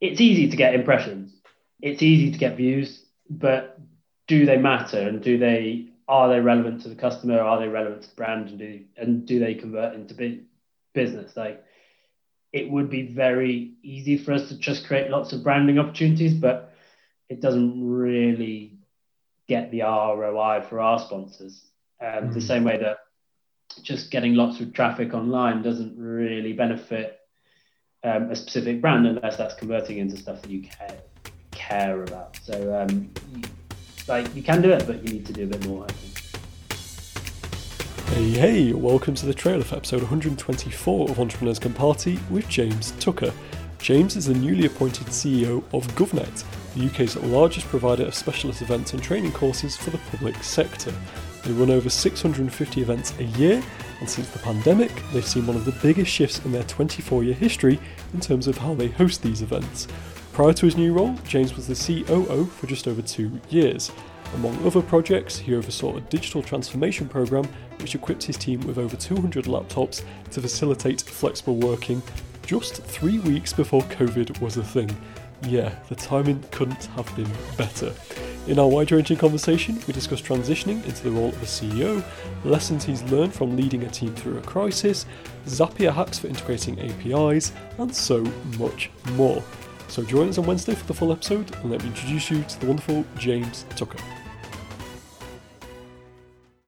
it's easy to get impressions. It's easy to get views, but do they matter, and are they relevant to the customer? Are they relevant to the brand, and do they convert into business? Like, it would be very easy for us to just create lots of branding opportunities, but it doesn't really get the ROI for our sponsors. The same way that just getting lots of traffic online doesn't really benefit a specific brand unless that's converting into stuff that you care about. So you can do it, but you need to do a bit more, I think. Hey, welcome to the trailer for episode 124 of Entrepreneurs Can Party with James Tucker. James is the newly appointed CEO of GovNet, the UK's largest provider of specialist events and training courses for the public sector. They run over 650 events a year, and since the pandemic, they've seen one of the biggest shifts in their 24-year history in terms of how they host these events. Prior to his new role, James was the COO for just over 2 years. Among other projects, he oversaw a digital transformation program which equipped his team with over 200 laptops to facilitate flexible working just 3 weeks before COVID was a thing. Yeah, the timing couldn't have been better. In our wide-ranging conversation, we discussed transitioning into the role of a CEO, lessons he's learned from leading a team through a crisis, Zapier hacks for integrating APIs, and so much more. So join us on Wednesday for the full episode, and let me introduce you to the wonderful James Tucker.